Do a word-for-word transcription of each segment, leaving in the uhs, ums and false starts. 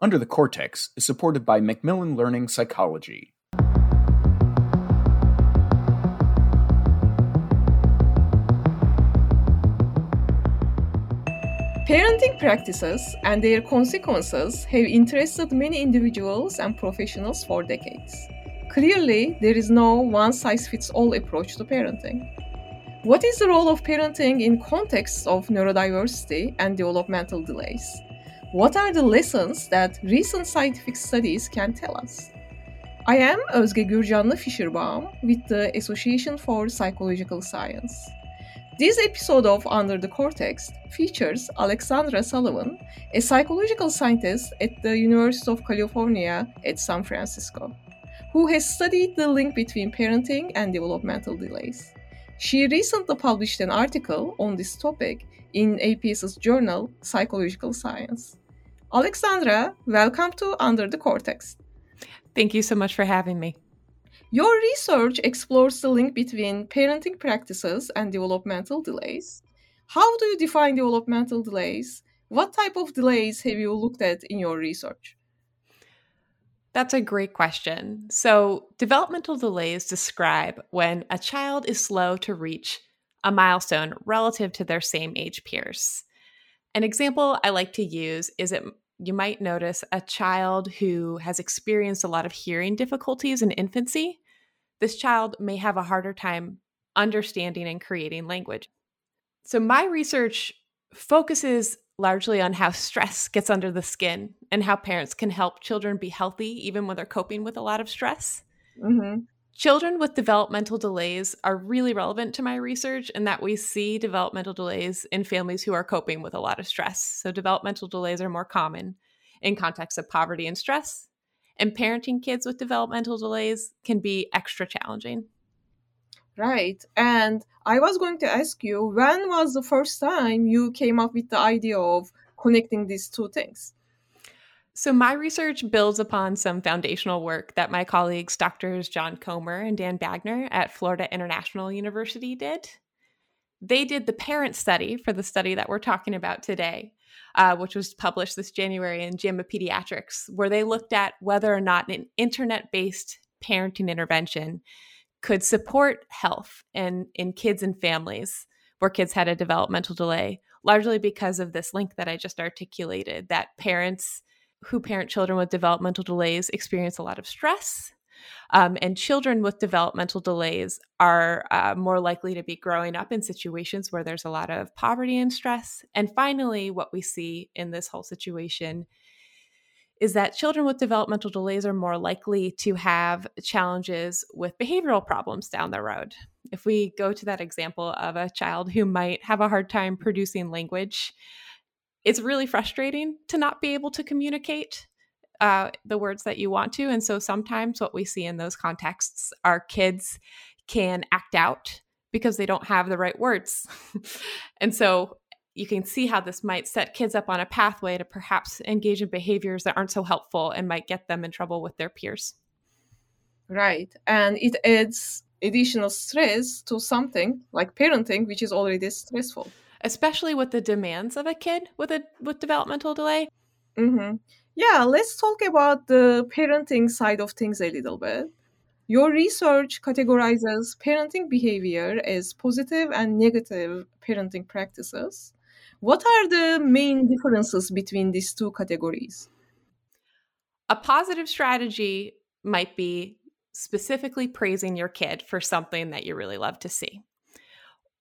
Under the Cortex is supported by Macmillan Learning Psychology. Parenting practices and their consequences have interested many individuals and professionals for decades. Clearly, there is no one-size-fits-all approach to parenting. What is the role of parenting in contexts of neurodiversity and developmental delays? What are the lessons that recent scientific studies can tell us? I am Özge Gürcanlı Fischer-Baum with the Association for Psychological Science. This episode of Under the Cortex features Alexandra Sullivan, a psychological scientist at the University of California at San Francisco, who has studied the link between parenting and developmental delays. She recently published an article on this topic in A P S's journal, Psychological Science. Alexandra, welcome to Under the Cortex. Thank you so much for having me. Your research explores the link between parenting practices and developmental delays. How do you define developmental delays? What type of delays have you looked at in your research? That's a great question. So, developmental delays describe when a child is slow to reach a milestone relative to their same age peers. An example I like to use is that you might notice a child who has experienced a lot of hearing difficulties in infancy. This child may have a harder time understanding and creating language. So my research focuses largely on how stress gets under the skin and how parents can help children be healthy even when they're coping with a lot of stress. Mm-hmm. Children with developmental delays are really relevant to my research in that we see developmental delays in families who are coping with a lot of stress. So developmental delays are more common in contexts of poverty and stress, and parenting kids with developmental delays can be extra challenging. Right. And I was going to ask you, when was the first time you came up with the idea of connecting these two things? So my research builds upon some foundational work that my colleagues, Doctors John Comer and Dan Bagner at Florida International University did. They did the parent study for the study that we're talking about today, uh, which was published this January in JAMA Pediatrics, where they looked at whether or not an internet-based parenting intervention could support health and in kids and families where kids had a developmental delay, largely because of this link that I just articulated, that parents who parent children with developmental delays experience a lot of stress, um, and children with developmental delays are uh, more likely to be growing up in situations where there's a lot of poverty and stress. And finally, what we see in this whole situation is that children with developmental delays are more likely to have challenges with behavioral problems down the road. If we go to that example of a child who might have a hard time producing language, it's really frustrating to not be able to communicate uh, the words that you want to. And so sometimes what we see in those contexts are kids can act out because they don't have the right words. And so you can see how this might set kids up on a pathway to perhaps engage in behaviors that aren't so helpful and might get them in trouble with their peers. Right. And it adds additional stress to something like parenting, which is already stressful. Especially with the demands of a kid with a with developmental delay. Mm-hmm. Yeah, let's talk about the parenting side of things a little bit. Your research categorizes parenting behavior as positive and negative parenting practices. What are the main differences between these two categories? A positive strategy might be specifically praising your kid for something that you really love to see,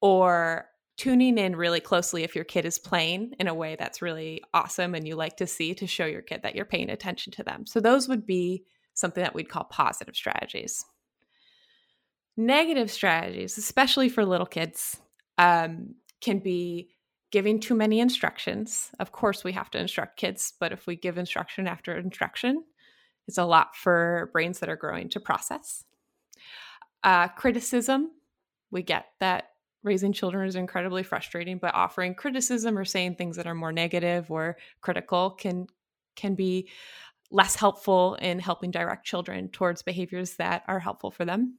or tuning in really closely if your kid is playing in a way that's really awesome and you like to see to show your kid that you're paying attention to them. So those would be something that we'd call positive strategies. Negative strategies, especially for little kids, um, can be giving too many instructions. Of course, we have to instruct kids, but if we give instruction after instruction, it's a lot for brains that are growing to process. Uh, criticism, we get that raising children is incredibly frustrating, but offering criticism or saying things that are more negative or critical can can be less helpful in helping direct children towards behaviors that are helpful for them.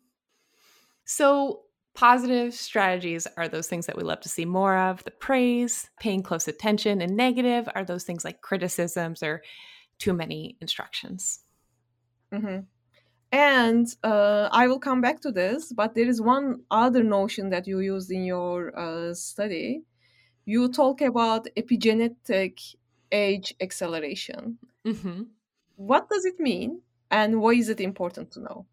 So positive strategies are those things that we love to see more of, the praise, paying close attention, and negative are those things like criticisms or too many instructions. Mm-hmm. And uh, I will come back to this, but there is one other notion that you used in your uh, study. You talk about epigenetic age acceleration. Mm-hmm. What does it mean, and why is it important to know?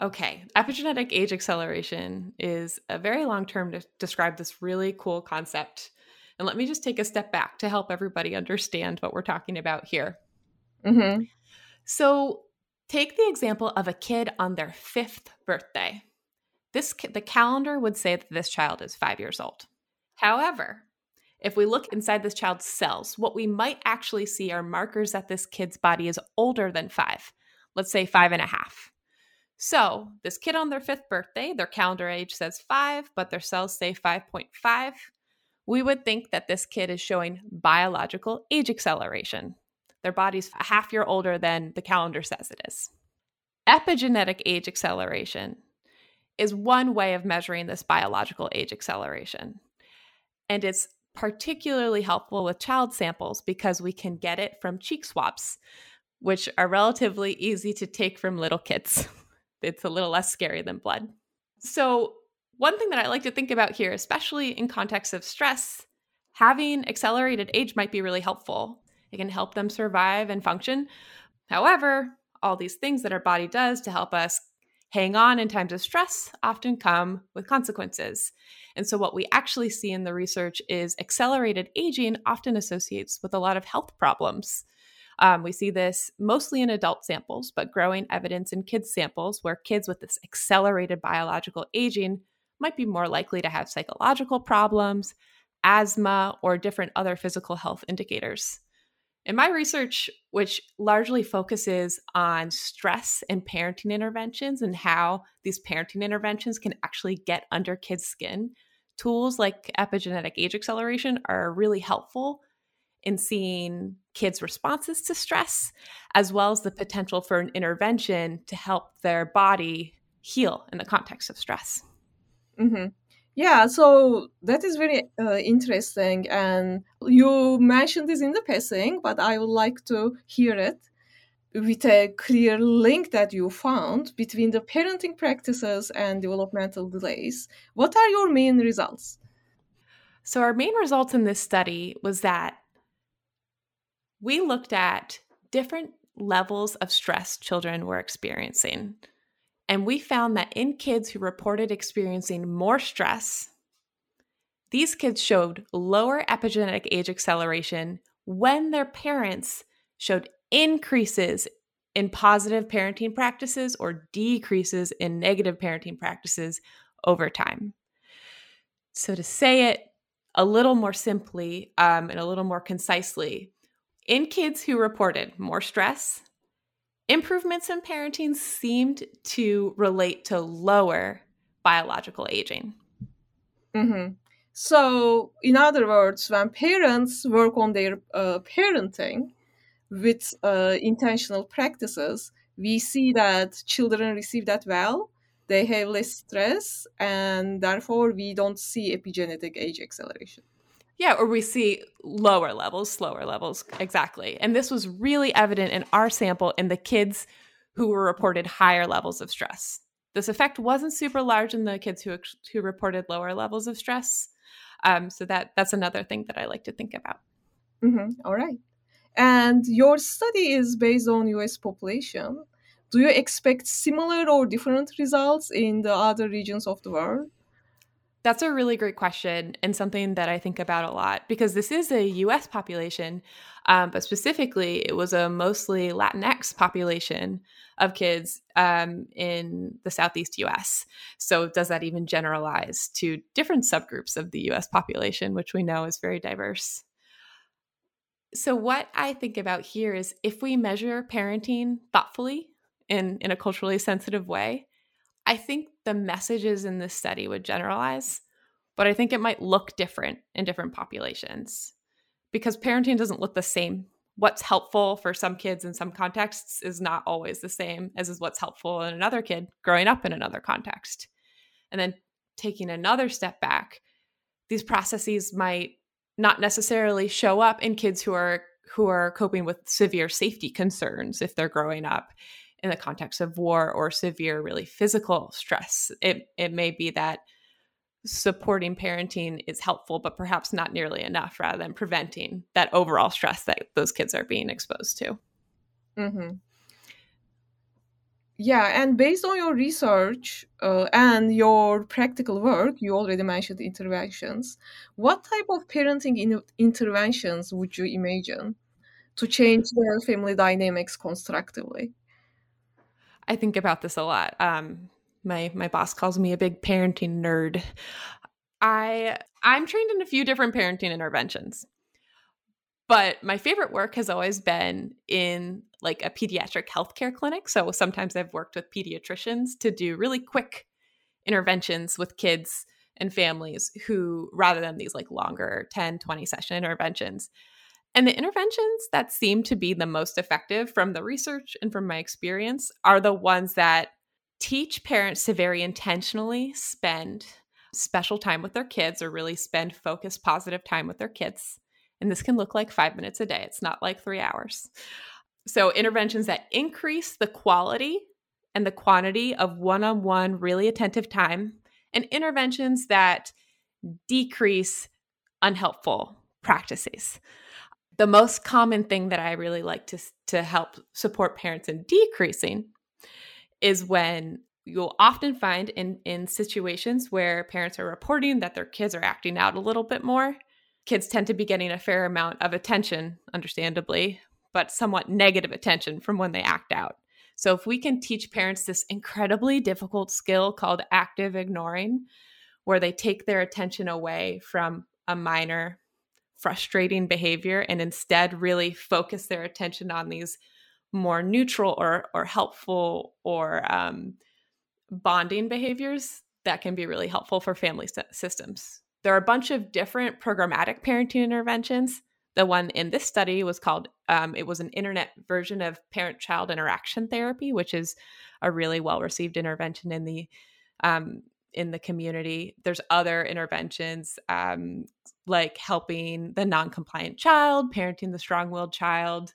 Okay, epigenetic age acceleration is a very long term to describe this really cool concept. And let me just take a step back to help everybody understand what we're talking about here. Mm-hmm. So take the example of a kid on their fifth birthday. This the calendar would say that this child is five years old. However, if we look inside this child's cells, what we might actually see are markers that this kid's body is older than five. Let's say five and a half. So this kid on their fifth birthday, their calendar age says five, but their cells say five point five. We would think that this kid is showing biological age acceleration. Their body's a half year older than the calendar says it is. Epigenetic age acceleration is one way of measuring this biological age acceleration. And it's particularly helpful with child samples because we can get it from cheek swabs, which are relatively easy to take from little kids. It's a little less scary than blood. So one thing that I like to think about here, especially in context of stress, having accelerated age might be really helpful. It can help them survive and function. However, all these things that our body does to help us hang on in times of stress often come with consequences. And so what we actually see in the research is accelerated aging often associates with a lot of health problems. Um, we see this mostly in adult samples, but growing evidence in kids samples where kids with this accelerated biological aging might be more likely to have psychological problems, asthma, or different other physical health indicators. In my research, which largely focuses on stress and parenting interventions and how these parenting interventions can actually get under kids' skin, tools like epigenetic age acceleration are really helpful in seeing kids' responses to stress, as well as the potential for an intervention to help their body heal in the context of stress. Mm-hmm. Yeah, so that is very uh, interesting. And you mentioned this in the passing, but I would like to hear it with a clear link that you found between the parenting practices and developmental delays. What are your main results? So our main results in this study was that we looked at different levels of stress children were experiencing. And we found that in kids who reported experiencing more stress, these kids showed lower epigenetic age acceleration when their parents showed increases in positive parenting practices or decreases in negative parenting practices over time. So to say it a little more simply um, and a little more concisely, in kids who reported more stress, improvements in parenting seemed to relate to lower biological aging. Mm-hmm. So, in other words, when parents work on their uh, parenting with uh, intentional practices, we see that children receive that well, they have less stress, and therefore we don't see epigenetic age acceleration. Yeah, or we see lower levels, slower levels, exactly. And this was really evident in our sample in the kids who were reported higher levels of stress. This effect wasn't super large in the kids who who reported lower levels of stress. Um, so that that's another thing that I like to think about. Mm-hmm. All right. And your study is based on U S population. Do you expect similar or different results in the other regions of the world? That's a really great question and something that I think about a lot because this is a U S population, um, but specifically it was a mostly Latinx population of kids um, in the Southeast U S. So does that even generalize to different subgroups of the U S population, which we know is very diverse? So what I think about here is if we measure parenting thoughtfully in, in a culturally sensitive way, I think the messages in this study would generalize, but I think it might look different in different populations because parenting doesn't look the same. What's helpful for some kids in some contexts is not always the same as is what's helpful in another kid growing up in another context. And then taking another step back, these processes might not necessarily show up in kids who are who are coping with severe safety concerns if they're growing up in the context of war or severe really physical stress. It, it may be that supporting parenting is helpful, but perhaps not nearly enough, rather than preventing that overall stress that those kids are being exposed to. Mm-hmm. Yeah, and based on your research uh, and your practical work, you already mentioned interventions. What type of parenting in- interventions would you imagine to change their family dynamics constructively? I think about this a lot. Um, my my boss calls me a big parenting nerd. I I'm trained in a few different parenting interventions, but my favorite work has always been in like a pediatric healthcare clinic. So sometimes I've worked with pediatricians to do really quick interventions with kids and families who, rather than these like longer ten, twenty session interventions. And the interventions that seem to be the most effective from the research and from my experience are the ones that teach parents to very intentionally spend special time with their kids, or really spend focused, positive time with their kids. And this can look like five minutes a day. It's not like three hours. So interventions that increase the quality and the quantity of one-on-one, really attentive time, and interventions that decrease unhelpful practices. The most common thing that I really like to, to help support parents in decreasing is when you'll often find in, in situations where parents are reporting that their kids are acting out a little bit more, kids tend to be getting a fair amount of attention, understandably, but somewhat negative attention from when they act out. So if we can teach parents this incredibly difficult skill called active ignoring, where they take their attention away from a minor frustrating behavior and instead really focus their attention on these more neutral or or helpful or um, bonding behaviors, that can be really helpful for family systems. There are a bunch of different programmatic parenting interventions. The one in this study was called, um, it was an internet version of parent-child interaction therapy, which is a really well-received intervention in the um, in the community. There's other interventions um, like helping the non-compliant child, parenting the strong-willed child,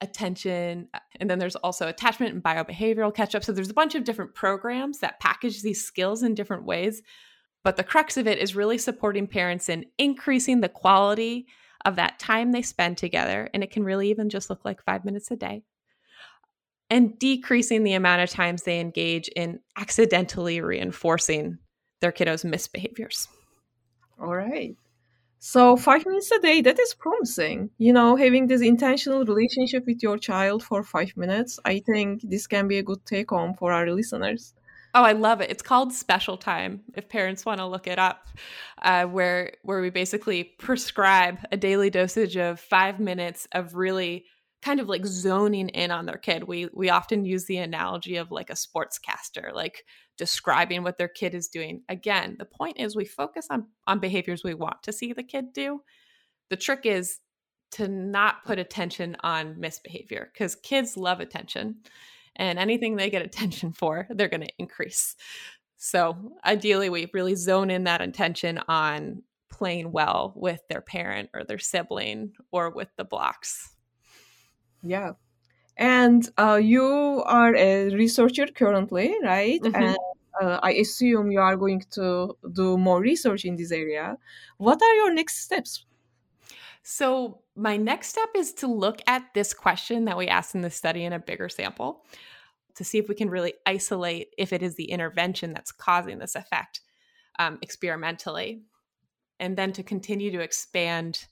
attention, and then there's also attachment and biobehavioral catch-up. So there's a bunch of different programs that package these skills in different ways, but the crux of it is really supporting parents in increasing the quality of that time they spend together, and it can really even just look like five minutes a day, and decreasing the amount of times they engage in accidentally reinforcing their kiddos' misbehaviors. All right. So five minutes a day, that is promising. You know, having this intentional relationship with your child for five minutes, I think this can be a good take home for our listeners. Oh, I love it. It's called special time, if parents want to look it up, uh, where where we basically prescribe a daily dosage of five minutes of really kind of like zoning in on their kid. We we often use the analogy of like a sportscaster, like describing what their kid is doing. Again, the point is we focus on, on behaviors we want to see the kid do. The trick is to not put attention on misbehavior, because kids love attention. And anything they get attention for, they're going to increase. So ideally, we really zone in that attention on playing well with their parent or their sibling or with the blocks. Yeah. And uh, you are a researcher currently, right? Mm-hmm. And uh, I assume you are going to do more research in this area. What are your next steps? So my next step is to look at this question that we asked in the study in a bigger sample to see if we can really isolate if it is the intervention that's causing this effect um, experimentally, and then to continue to expand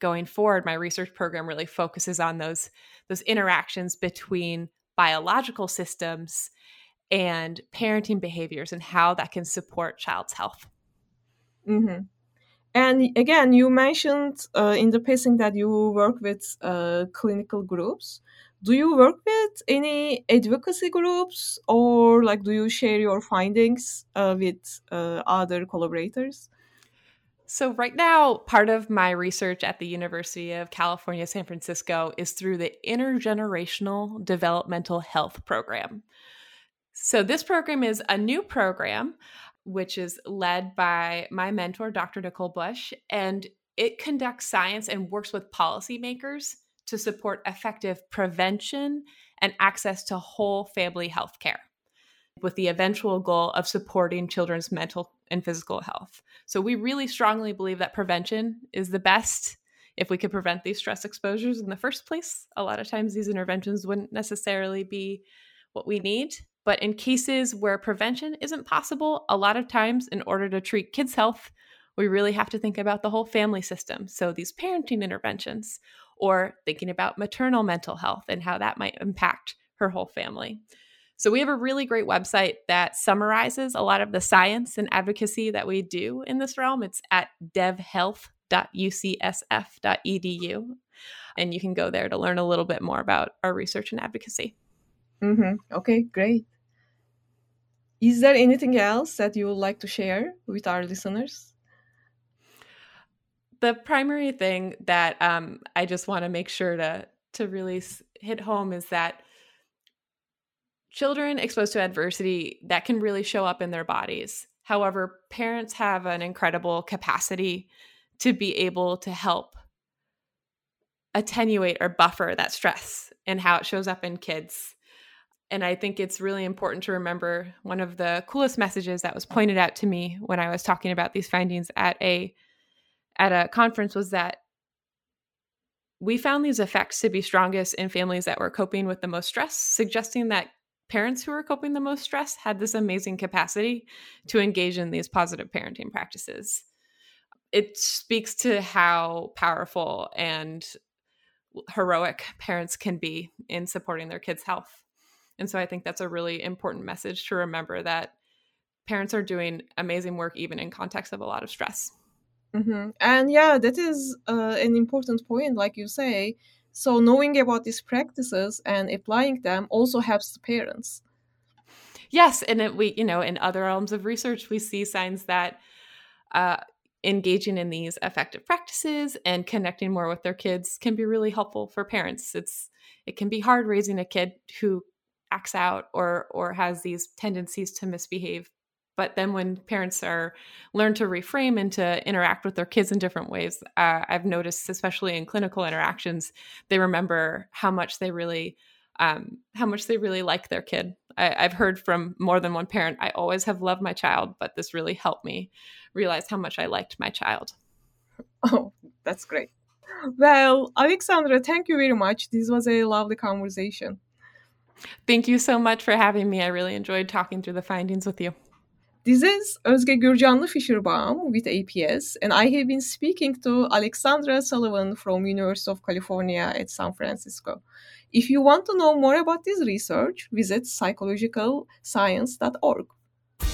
going forward. My research program really focuses on those, those interactions between biological systems and parenting behaviors and how that can support child's health. Mm-hmm. And again, you mentioned uh, in the passing that you work with uh, clinical groups. Do you work with any advocacy groups, or like do you share your findings uh, with uh, other collaborators? So right now, part of my research at the University of California, San Francisco is through the Intergenerational Developmental Health Program. So this program is a new program, which is led by my mentor, Doctor Nicole Bush, and It conducts science and works with policymakers to support effective prevention and access to whole family health care, with the eventual goal of supporting children's mental and physical health. So we really strongly believe that prevention is the best. If we could prevent these stress exposures in the first place, a lot of times these interventions wouldn't necessarily be what we need. But in cases where prevention isn't possible, a lot of times in order to treat kids' health, we really have to think about the whole family system. So these parenting interventions, or thinking about maternal mental health and how that might impact her whole family. So we have a really great website that summarizes a lot of the science and advocacy that we do in this realm. It's at dev health dot u c s f dot e d u. And you can go there to learn a little bit more about our research and advocacy. Mm-hmm. Okay, great. Is there anything else that you would like to share with our listeners? The primary thing that um, I just want to make sure to, to really hit home is that children exposed to adversity, that can really show up in their bodies. However, parents have an incredible capacity to be able to help attenuate or buffer that stress and how it shows up in kids. And I think it's really important to remember one of the coolest messages that was pointed out to me when I was talking about these findings at a at a conference was that we found these effects to be strongest in families that were coping with the most stress, suggesting that parents who were coping the most stress had this amazing capacity to engage in these positive parenting practices. It speaks to how powerful and heroic parents can be in supporting their kids' health. And so I think that's a really important message to remember, that parents are doing amazing work even in context of a lot of stress. Mm-hmm. And yeah, that is uh, an important point, like you say. So knowing about these practices and applying them also helps the parents. Yes, and it, we, you know, in other realms of research, we see signs that uh, engaging in these effective practices and connecting more with their kids can be really helpful for parents. It's it can be hard raising a kid who acts out or or has these tendencies to misbehave. But then when parents are learn to reframe and to interact with their kids in different ways, uh, I've noticed, especially in clinical interactions, they remember how much they really, um, how much they really like their kid. I, I've heard from more than one parent, I always have loved my child, but this really helped me realize how much I liked my child. Oh, that's great. Well, Alexandra, thank you very much. This was a lovely conversation. Thank you so much for having me. I really enjoyed talking through the findings with you. This is Özge Gürcanlı Fischer-Baum with A P S, and I have been speaking to Alexandra Sullivan from University of California at San Francisco. If you want to know more about this research, visit psychological science dot org.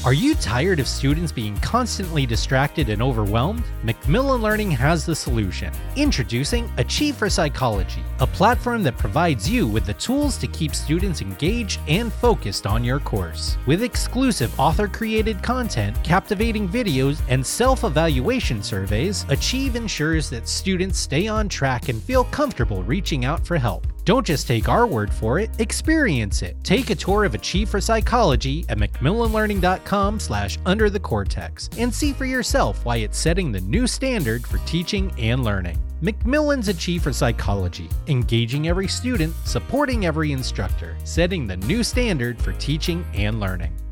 Are you tired of students being constantly distracted and overwhelmed? Macmillan Learning has the solution. Introducing Achieve for Psychology, a platform that provides you with the tools to keep students engaged and focused on your course. With exclusive author-created content, captivating videos, and self-evaluation surveys, Achieve ensures that students stay on track and feel comfortable reaching out for help. Don't just take our word for it, experience it. Take a tour of Achieve for Psychology at macmillan learning dot com slash under the Cortex and see for yourself why it's setting the new standard for teaching and learning. Macmillan's Achieve for Psychology, engaging every student, supporting every instructor, setting the new standard for teaching and learning.